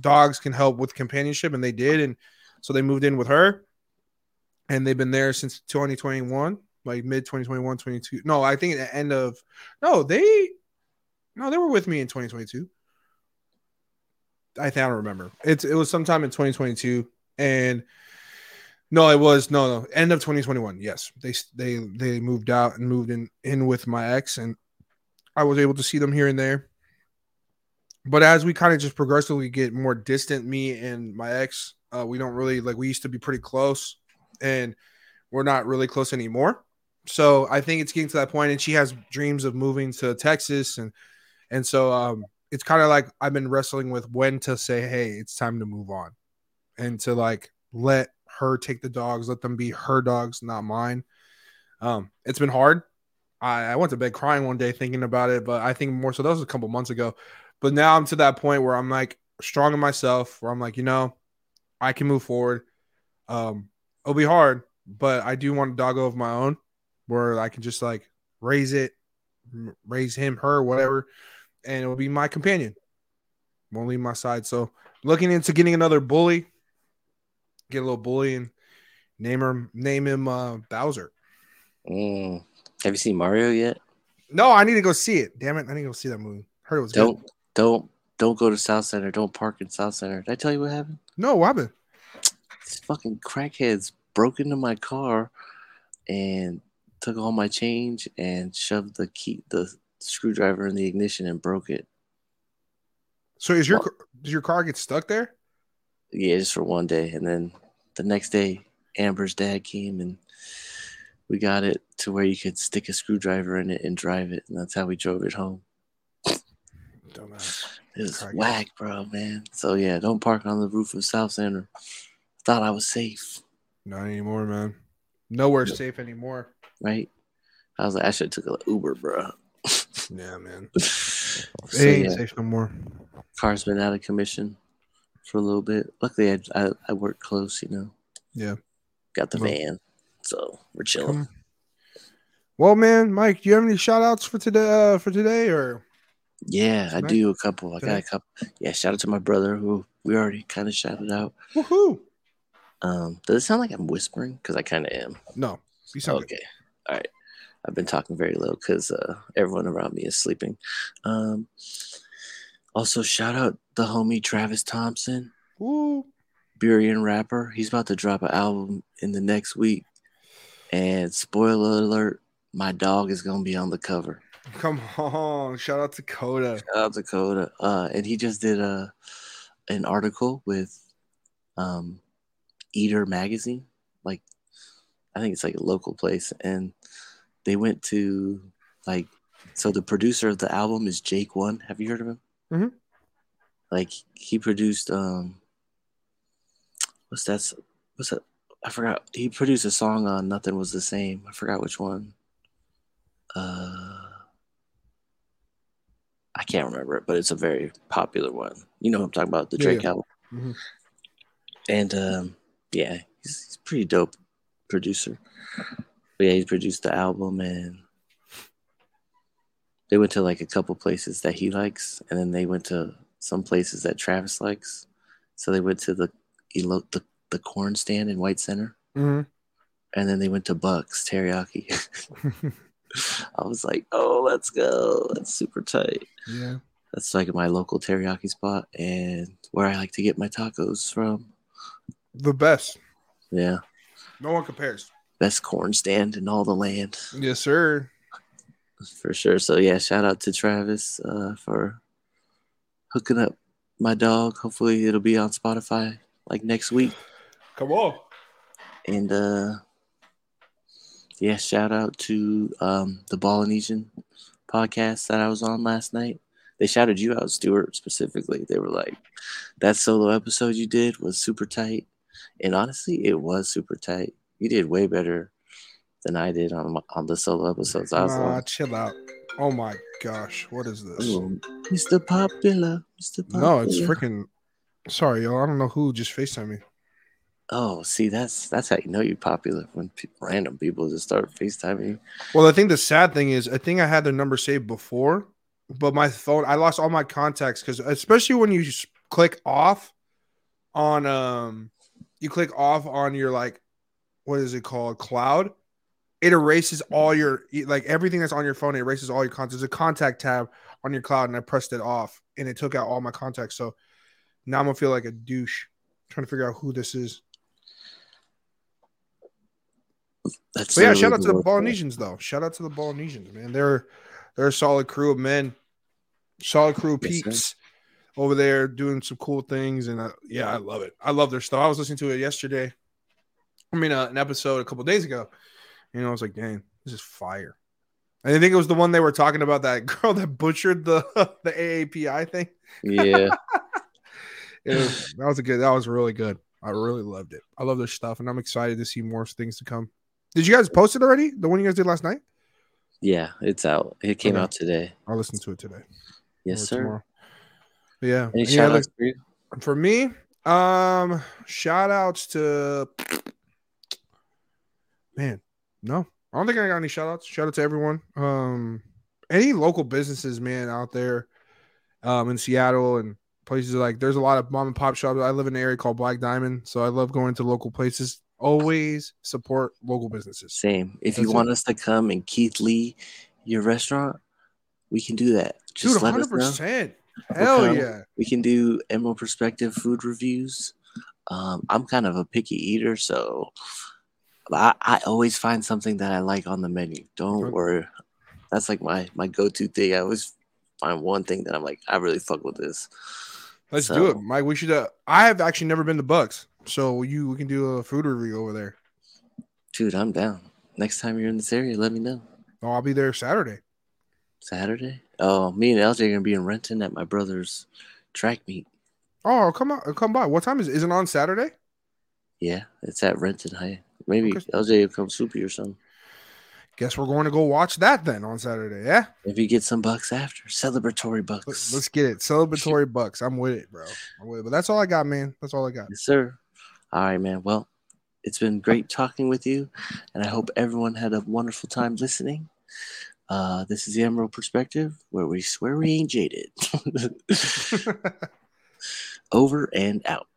dogs can help with companionship, and they did. And so they moved in with her, and they've been there since 2021, like mid 2021, 22. No, I think at the end of they were with me in 2022. I don't remember. It was sometime in 2022, and end of 2021. Yes, they moved out and moved in with my ex, and I was able to see them here and there. But as we kind of just progressively get more distant, me and my ex, we don't really like. We used to be pretty close, and we're not really close anymore. So I think it's getting to that point, and she has dreams of moving to Texas, and so it's kind of like I've been wrestling with when to say, hey, it's time to move on, and to like let her take the dogs, let them be her dogs, not mine. It's been hard. I went to bed crying one day thinking about it, but I think more so that was a couple months ago. But now I'm to that point where I'm like strong in myself, where I'm like, you know, I can move forward. It'll be hard, but I do want a doggo of my own where I can just like raise him, her, whatever. And it will be my companion. Won't leave my side. So looking into getting another bully, get a little bully and name him Bowser. Have you seen Mario yet? No, I need to go see it. Damn it. I need to go see that movie. Heard it was good. Don't go to South Center. Don't park in South Center. Did I tell you what happened? No, what happened? These fucking crackheads broke into my car and took all my change and shoved the screwdriver in the ignition and broke it. So does your car get stuck there? Yeah, just for one day, and then the next day Amber's dad came and we got it to where you could stick a screwdriver in it and drive it, and that's how we drove it home. Dumbass. It was whack, bro, man. So yeah, don't park on the roof of South Center. Thought I was safe. Not anymore, man. Nowhere safe anymore. Right? I was like, I should have took an Uber, bro. Yeah, man. So, ain't safe no more. Car's been out of commission for a little bit. Luckily, I work close, you know. Yeah. Got the van, so we're chilling. Well, man, Mike, do you have any shout-outs for today or? Yeah, tonight? I do a couple. I got a couple. Yeah, shout out to my brother who we already kind of shouted out. Woohoo! Does it sound like I'm whispering? Because I kind of am. No, you sound okay. Good. All right, I've been talking very low because everyone around me is sleeping. Also, shout out the homie Travis Thompson, Burian rapper. He's about to drop an album in the next week, and spoiler alert: my dog is gonna be on the cover. Come on! Shout out to Koda. And he just did an article with Eater magazine, like I think it's like a local place, and they went to like so the producer of the album is Jake One. Have you heard of him? Mm-hmm. Like he produced what's that? I forgot. He produced a song on Nothing Was the Same. I forgot which one. I can't remember it, but it's a very popular one. You know what I'm talking about, the Drake album. Mm-hmm. And he's a pretty dope producer. But yeah, he produced the album, and they went to like a couple places that he likes, and then they went to some places that Travis likes. So they went to the corn stand in White Center, mm-hmm. and then they went to Buck's Teriyaki. I was like, oh, let's go. That's super tight. Yeah. That's like my local teriyaki spot and where I like to get my tacos from. The best. Yeah. No one compares. Best corn stand in all the land. Yes, sir. For sure. So, yeah, shout out to Travis for hooking up my dog. Hopefully it'll be on Spotify like next week. Come on. And, yeah, shout out to the Balinesian podcast that I was on last night. They shouted you out, Stuart, specifically. They were like, that solo episode you did was super tight. And honestly, it was super tight. You did way better than I did on the solo episodes. I was like, chill out. Oh, my gosh. What is this? Ooh, Mr. Popular. No, it's freaking... Sorry, y'all. I don't know who just FaceTimed me. Oh, see, that's how you know you're popular when random people just start FaceTiming you. Well, I think the sad thing is, I think I had their number saved before, but my phone, I lost all my contacts because, especially when you click off on, your like, what is it called, cloud? It erases all your like everything that's on your phone. It erases all your contacts. There's a contact tab on your cloud, and I pressed it off, and it took out all my contacts. So now I'm gonna feel like a douche trying to figure out who this is. That's but yeah, shout out to the Balinesians, though. Shout out to the Balinesians, man. They're a solid crew of men, solid crew of peeps over there doing some cool things. And I love it. I love their stuff. I was listening to it yesterday. I mean, an episode a couple days ago. You know, I was like, dang, this is fire. And I think it was the one they were talking about that girl that butchered the AAPI thing. Yeah. That was really good. I really loved it. I love their stuff, and I'm excited to see more things to come. Did you guys post it already? The one you guys did last night? Yeah, it's out. It came out today. I'll listen to it today. Yes, sir. Yeah. Any shout-outs for you? For me, shout-outs to... Man, no. I don't think I got any shout-outs. Shout-out to everyone. Any local businesses, man, out there in Seattle and places like... There's a lot of mom-and-pop shops. I live in an area called Black Diamond, so I love going to local places. Always support local businesses. Same. If you want us to come and Keith Lee your restaurant, we can do that. Just dude, 100%. Let us know. Hell yeah. We can do Emerald Perspective food reviews. I'm kind of a picky eater, so I always find something that I like on the menu. Don't worry. That's like my go-to thing. I always find one thing that I'm like, I really fuck with this. Let's do it, Mike. We should. I have actually never been to Bucks. So we can do a food review over there. Dude, I'm down. Next time you're in this area, let me know. Oh, I'll be there Saturday. Saturday? Oh, me and LJ are going to be in Renton at my brother's track meet. Oh, come by. What time is it? Is it on Saturday? Yeah, it's at Renton. Maybe LJ will come soupy or something. Guess we're going to go watch that then on Saturday, yeah? Maybe get some bucks after. Celebratory bucks. Let's get it. Celebratory bucks. I'm with it, bro. I'm with it. But that's all I got, man. That's all I got. Yes, sir. All right, man. Well, it's been great talking with you, and I hope everyone had a wonderful time listening. This is The Emerald Perspective, where we swear we ain't jaded. Over and out.